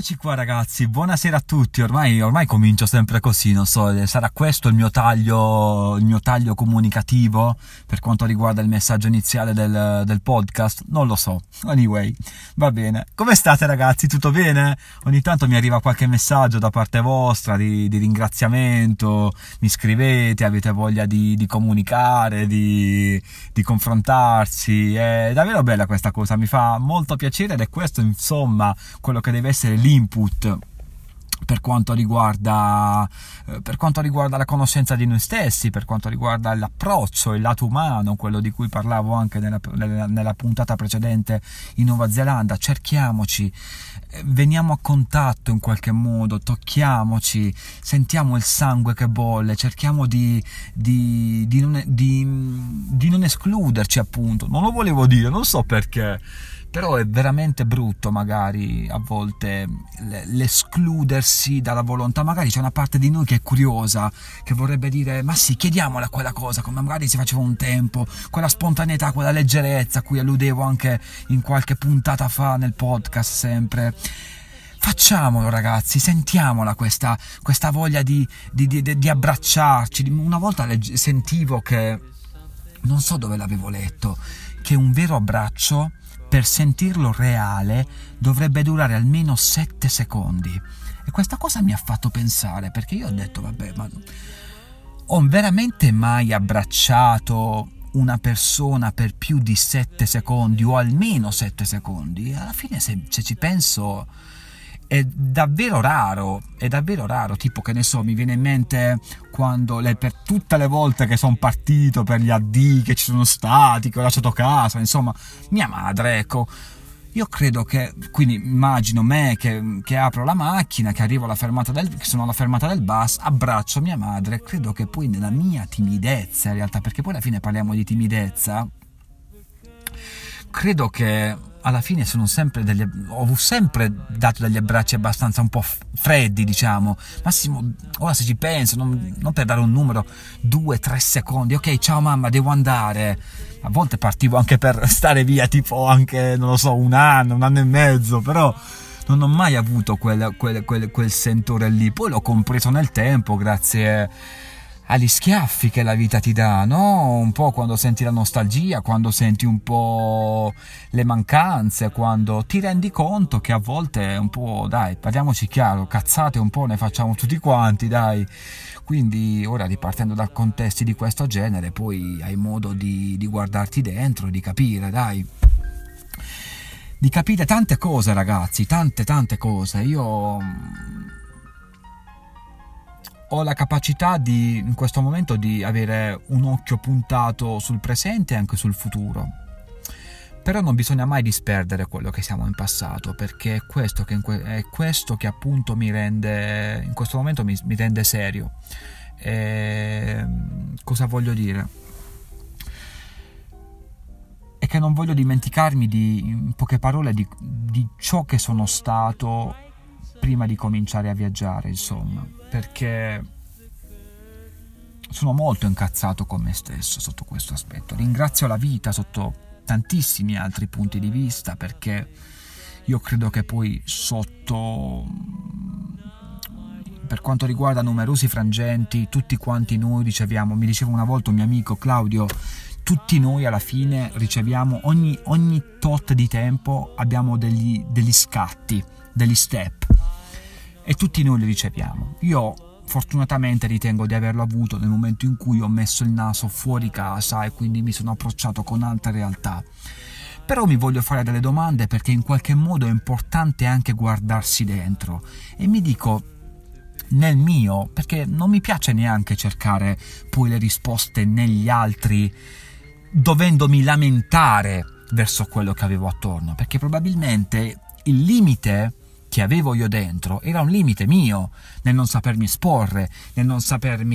Eccoci qua ragazzi, buonasera a tutti, ormai comincio sempre così, non so, sarà questo il mio taglio comunicativo per quanto riguarda il messaggio iniziale del podcast, non lo so, anyway, va bene. Come state ragazzi, tutto bene? Ogni tanto mi arriva qualche messaggio da parte vostra di ringraziamento, mi scrivete, avete voglia di comunicare, di confrontarsi, è davvero bella questa cosa, mi fa molto piacere ed è questo insomma quello che deve essere l'input per quanto riguarda la conoscenza di noi stessi, per quanto riguarda l'approccio, il lato umano, quello di cui parlavo anche nella puntata precedente in Nuova Zelanda. Cerchiamoci, veniamo a contatto in qualche modo, tocchiamoci, sentiamo il sangue che bolle, cerchiamo di non escluderci, appunto. Non lo volevo dire, non so perché, però è veramente brutto magari a volte l'escludersi dalla volontà. Magari c'è una parte di noi che è curiosa, che vorrebbe dire ma sì, chiediamola quella cosa, come magari si faceva un tempo, quella spontaneità, quella leggerezza a cui alludevo anche in qualche puntata fa nel podcast sempre. Facciamolo ragazzi, sentiamola questa voglia di abbracciarci. Una volta sentivo che, non so dove l'avevo letto, che un vero abbraccio, per sentirlo reale, dovrebbe durare almeno 7 secondi. E questa cosa mi ha fatto pensare, perché io ho detto vabbè, ma ho veramente mai abbracciato una persona per più di 7 secondi o almeno 7 secondi? Alla fine se ci penso è davvero raro, tipo, che ne so, mi viene in mente quando per tutte le volte che sono partito per gli addii che ci sono stati, che ho lasciato casa, insomma, mia madre, ecco. Io credo che, quindi immagino me che apro la macchina, che arrivo alla fermata che sono alla fermata del bus, abbraccio mia madre, credo che poi nella mia timidezza, in realtà, perché poi alla fine parliamo di timidezza, credo che alla fine ho sempre dato degli abbracci abbastanza un po' freddi, diciamo. Massimo, ora se ci penso, non per dare un numero, 2-3 secondi, ok, ciao mamma, devo andare. A volte partivo anche per stare via, tipo anche, non lo so, un anno e mezzo, però non ho mai avuto quel sentore lì. Poi l'ho compreso nel tempo, grazie agli schiaffi che la vita ti dà, no? Un po' quando senti la nostalgia, quando senti un po' le mancanze, quando ti rendi conto che a volte è un po', dai, parliamoci chiaro, cazzate un po' ne facciamo tutti quanti, dai. Quindi ora, ripartendo da contesti di questo genere, poi hai modo di guardarti dentro, di capire, dai, di capire tante cose ragazzi, tante cose. Io ho la capacità in questo momento di avere un occhio puntato sul presente e anche sul futuro, però non bisogna mai disperdere quello che siamo in passato, perché è questo che appunto mi rende, in questo momento mi rende serio. E cosa voglio dire? È che non voglio dimenticarmi, in poche parole, di ciò che sono stato prima di cominciare a viaggiare, insomma, perché sono molto incazzato con me stesso sotto questo aspetto. Ringrazio la vita sotto tantissimi altri punti di vista, perché io credo che poi per quanto riguarda numerosi frangenti, tutti quanti noi riceviamo, mi diceva una volta un mio amico Claudio, tutti noi alla fine riceviamo, ogni tot di tempo abbiamo degli scatti, degli step, e tutti noi li riceviamo. Io fortunatamente ritengo di averlo avuto nel momento in cui ho messo il naso fuori casa e quindi mi sono approcciato con altre realtà. Però mi voglio fare delle domande, perché in qualche modo è importante anche guardarsi dentro, e mi dico, nel mio, perché non mi piace neanche cercare poi le risposte negli altri, dovendomi lamentare verso quello che avevo attorno, perché probabilmente il limite che avevo io dentro era un limite mio, nel non sapermi esporre, nel non saper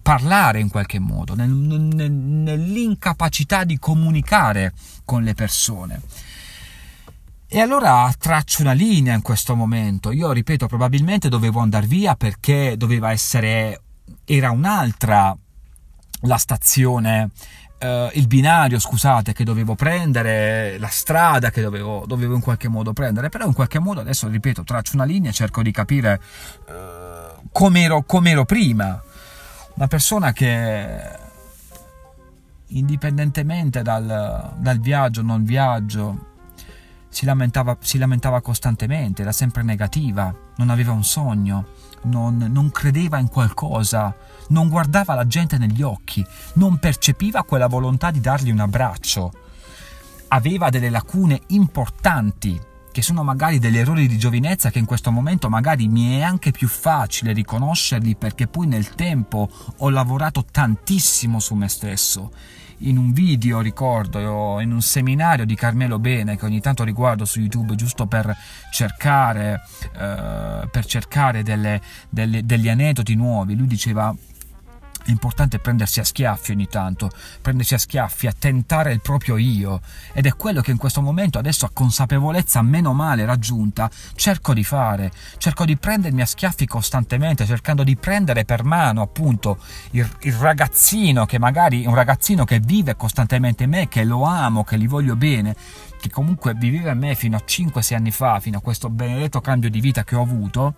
parlare in qualche modo, nell'incapacità di comunicare con le persone. E allora traccio una linea in questo momento. Io ripeto, probabilmente dovevo andare via perché era un'altra la stazione il binario, scusate, che dovevo prendere, la strada che dovevo in qualche modo prendere, però in qualche modo adesso, ripeto, traccio una linea e cerco di capire com'ero prima. Una persona che, indipendentemente dal viaggio o non viaggio, si lamentava costantemente, era sempre negativa, non aveva un sogno, non credeva in qualcosa, non guardava la gente negli occhi, non percepiva quella volontà di dargli un abbraccio, aveva delle lacune importanti che sono magari degli errori di giovinezza che in questo momento magari mi è anche più facile riconoscerli, perché poi nel tempo ho lavorato tantissimo su me stesso. In un video, ricordo, in un seminario di Carmelo Bene che ogni tanto riguardo su YouTube giusto per cercare degli aneddoti nuovi, lui diceva: è importante prendersi a schiaffi ogni tanto, a tentare il proprio io, ed è quello che in questo momento, adesso a consapevolezza meno male raggiunta, cerco di fare, cerco di prendermi a schiaffi costantemente, cercando di prendere per mano appunto il ragazzino che magari, un ragazzino che vive costantemente in me, che lo amo, che gli voglio bene, che comunque viveva in me fino a 5-6 anni fa, fino a questo benedetto cambio di vita che ho avuto,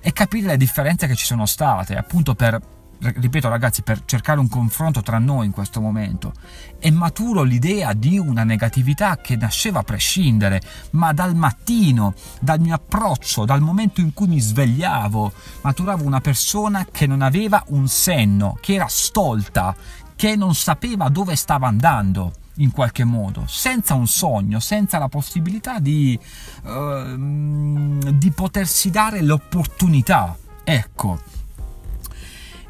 e capire le differenze che ci sono state, appunto per, ripeto ragazzi, per cercare un confronto tra noi in questo momento. È maturo l'idea di una negatività che nasceva a prescindere, ma dal mattino, dal mio approccio, dal momento in cui mi svegliavo, maturavo una persona che non aveva un senno, che era stolta, che non sapeva dove stava andando in qualche modo, senza un sogno, senza la possibilità di potersi dare l'opportunità, ecco.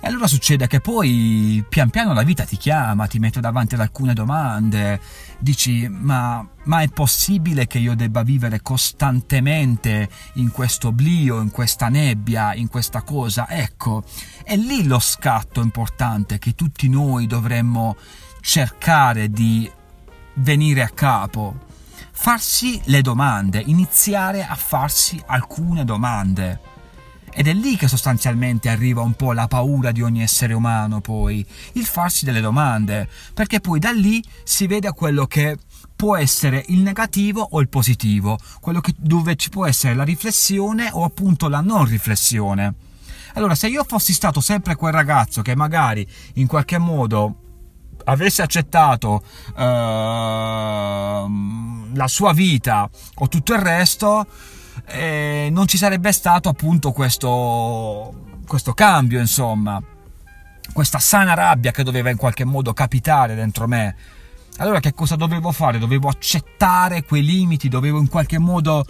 E allora succede che poi pian piano la vita ti chiama, ti mette davanti ad alcune domande, dici ma è possibile che io debba vivere costantemente in questo oblio, in questa nebbia, in questa cosa? Ecco, è lì lo scatto importante che tutti noi dovremmo cercare di venire a capo, farsi le domande, iniziare a farsi alcune domande. Ed è lì che sostanzialmente arriva un po' la paura di ogni essere umano, poi, il farsi delle domande, perché poi da lì si vede quello che può essere il negativo o il positivo, quello che, dove ci può essere la riflessione o appunto la non riflessione. Allora, se io fossi stato sempre quel ragazzo che magari in qualche modo avesse accettato la sua vita o tutto il resto, non ci sarebbe stato appunto questo cambio, insomma, questa sana rabbia che doveva in qualche modo capitare dentro me. Allora che cosa dovevo fare? Dovevo accettare quei limiti, dovevo in qualche modo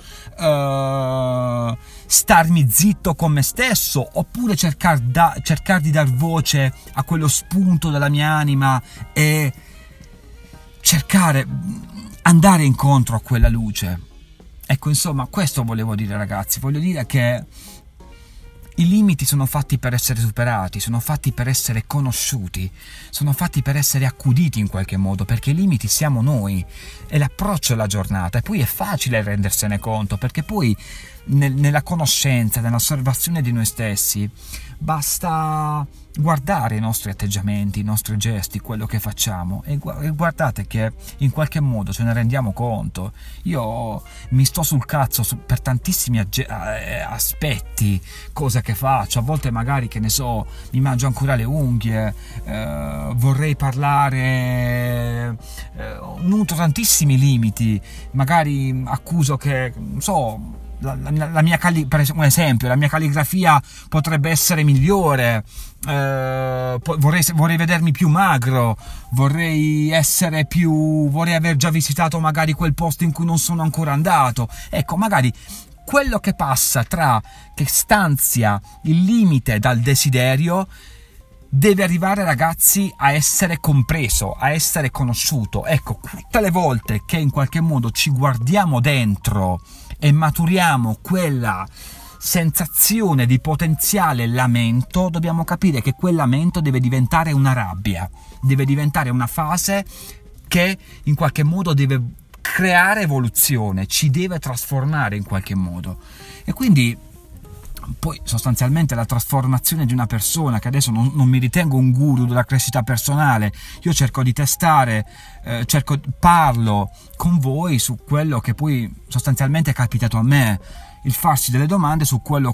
starmi zitto con me stesso, oppure cercare di dar voce a quello spunto della mia anima e cercare andare incontro a quella luce. Ecco, insomma, questo volevo dire ragazzi, voglio dire che i limiti sono fatti per essere superati, sono fatti per essere conosciuti, sono fatti per essere accuditi in qualche modo, perché i limiti siamo noi, è l'approccio alla giornata, e poi è facile rendersene conto, perché poi nella conoscenza, nell'osservazione di noi stessi, basta guardare i nostri atteggiamenti, i nostri gesti, quello che facciamo, e guardate che in qualche modo ce ne rendiamo conto. Io mi sto sul cazzo per tantissimi aspetti, cosa che faccio a volte, magari, che ne so, mi mangio ancora le unghie, vorrei parlare, nutro tantissimi limiti, magari accuso che, non so, la mia per esempio la mia calligrafia potrebbe essere migliore, vorrei vedermi più magro, vorrei aver già visitato magari quel posto in cui non sono ancora andato. Ecco, magari quello che passa tra, che stanzia il limite dal desiderio, deve arrivare ragazzi a essere compreso, a essere conosciuto. Ecco, tutte le volte che in qualche modo ci guardiamo dentro e maturiamo quella sensazione di potenziale lamento, dobbiamo capire che quel lamento deve diventare una rabbia, deve diventare una fase che in qualche modo deve creare evoluzione, ci deve trasformare in qualche modo. E quindi poi sostanzialmente la trasformazione di una persona, che adesso non mi ritengo un guru della crescita personale, io cerco di testare, parlo con voi su quello che poi sostanzialmente è capitato a me, il farsi delle domande su quello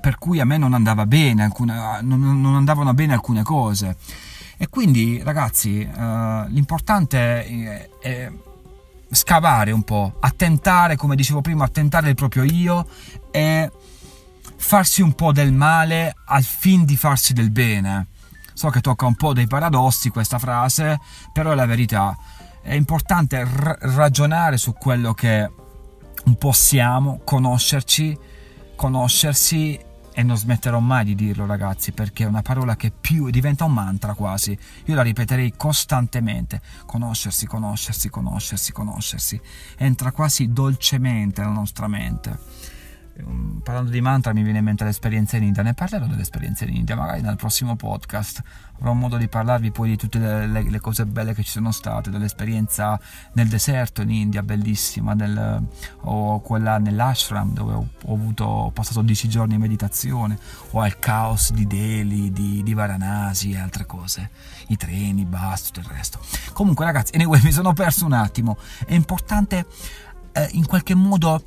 per cui a me non andava bene, non andavano bene alcune cose. E quindi ragazzi, l'importante è scavare un po', attentare, come dicevo prima, attentare il proprio io e farsi un po' del male al fin di farsi del bene. So che tocca un po' dei paradossi questa frase, però è la verità. È importante ragionare su quello che un po' siamo, conoscersi, e non smetterò mai di dirlo, ragazzi, perché è una parola che più diventa un mantra quasi. Io la ripeterei costantemente: conoscersi. Entra quasi dolcemente nella nostra mente. Parlando di mantra mi viene in mente l'esperienza in India, ne parlerò dell'esperienza in India magari nel prossimo podcast, avrò modo di parlarvi poi di tutte le cose belle che ci sono state, dell'esperienza nel deserto in India bellissima, o quella nell'ashram dove ho passato 10 giorni in meditazione, o al caos di Delhi, di Varanasi e altre cose, i treni, bus, tutto il resto. Comunque ragazzi, anyway, mi sono perso un attimo. È importante in qualche modo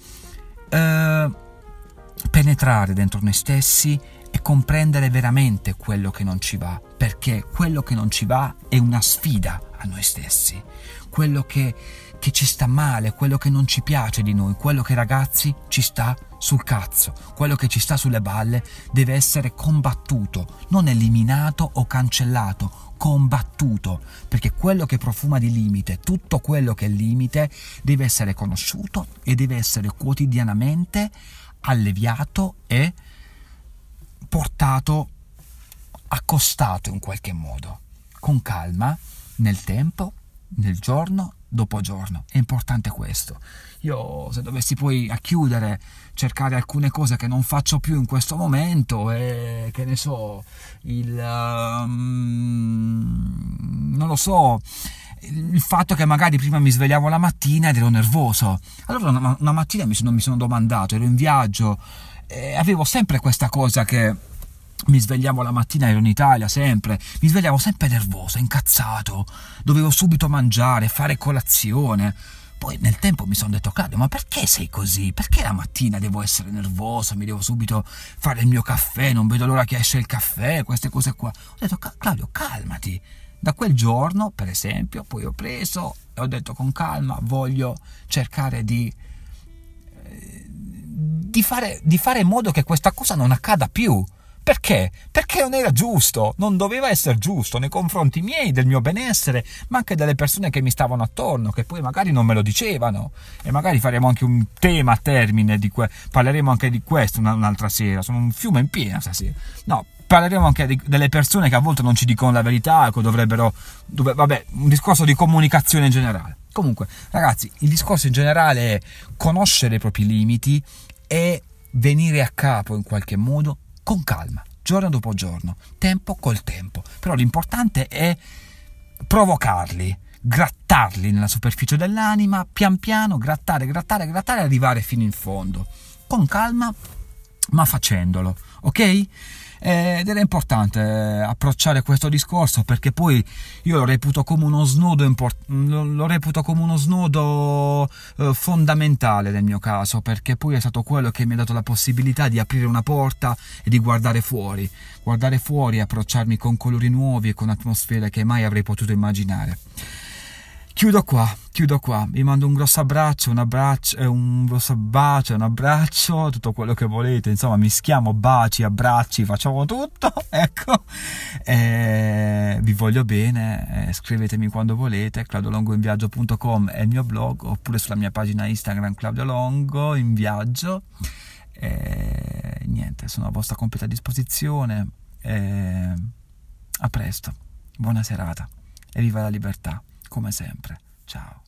penetrare dentro noi stessi e comprendere veramente quello che non ci va, perché quello che non ci va è una sfida a noi stessi, quello che ci sta male, quello che non ci piace di noi, quello che, ragazzi, ci sta sul cazzo, quello che ci sta sulle balle deve essere combattuto, non eliminato o cancellato, combattuto, perché quello che profuma di limite, tutto quello che è limite, deve essere conosciuto e deve essere quotidianamente alleviato e portato, accostato in qualche modo, con calma, nel tempo, nel giorno dopo giorno. È importante questo. Io, se dovessi poi a chiudere cercare alcune cose che non faccio più in questo momento, e che ne so, il fatto che magari prima mi svegliavo la mattina ed ero nervoso, allora una mattina mi sono domandato, ero in viaggio e avevo sempre questa cosa che mi svegliavo la mattina, ero in Italia sempre, mi svegliavo sempre nervoso, incazzato, dovevo subito mangiare, fare colazione. Poi nel tempo mi sono detto: Claudio, ma perché sei così? Perché la mattina devo essere nervoso, mi devo subito fare il mio caffè, non vedo l'ora che esce il caffè, queste cose qua. Ho detto: Claudio, calmati. Da quel giorno, per esempio, poi ho preso e ho detto con calma: voglio cercare di fare in modo che questa cosa non accada più. Perché? Perché non era giusto, non doveva essere giusto nei confronti miei, del mio benessere, ma anche delle persone che mi stavano attorno, che poi magari non me lo dicevano. E magari faremo anche un tema a termine, parleremo anche di questo un'altra sera, sono un fiume in piena stasera. No, parleremo anche delle persone che a volte non ci dicono la verità, che dovrebbero, un discorso di comunicazione in generale. Comunque, ragazzi, il discorso in generale è conoscere i propri limiti e venire a capo in qualche modo, con calma, giorno dopo giorno, tempo col tempo. Però l'importante è provocarli, grattarli nella superficie dell'anima, pian piano, grattare e arrivare fino in fondo, con calma, ma facendolo, ok? Ed era importante approcciare questo discorso, perché poi io lo reputo come uno snodo fondamentale nel mio caso, perché poi è stato quello che mi ha dato la possibilità di aprire una porta e di guardare fuori, approcciarmi con colori nuovi e con atmosfere che mai avrei potuto immaginare. Chiudo qua, vi mando un grosso abbraccio, un grosso bacio, un abbraccio, tutto quello che volete, insomma mischiamo baci, abbracci, facciamo tutto, ecco, vi voglio bene, scrivetemi quando volete, claudiolongoinviaggio.com è il mio blog, oppure sulla mia pagina Instagram Claudio Longo in viaggio, niente, sono a vostra completa disposizione, a presto, buona serata e viva la libertà! Come sempre, ciao.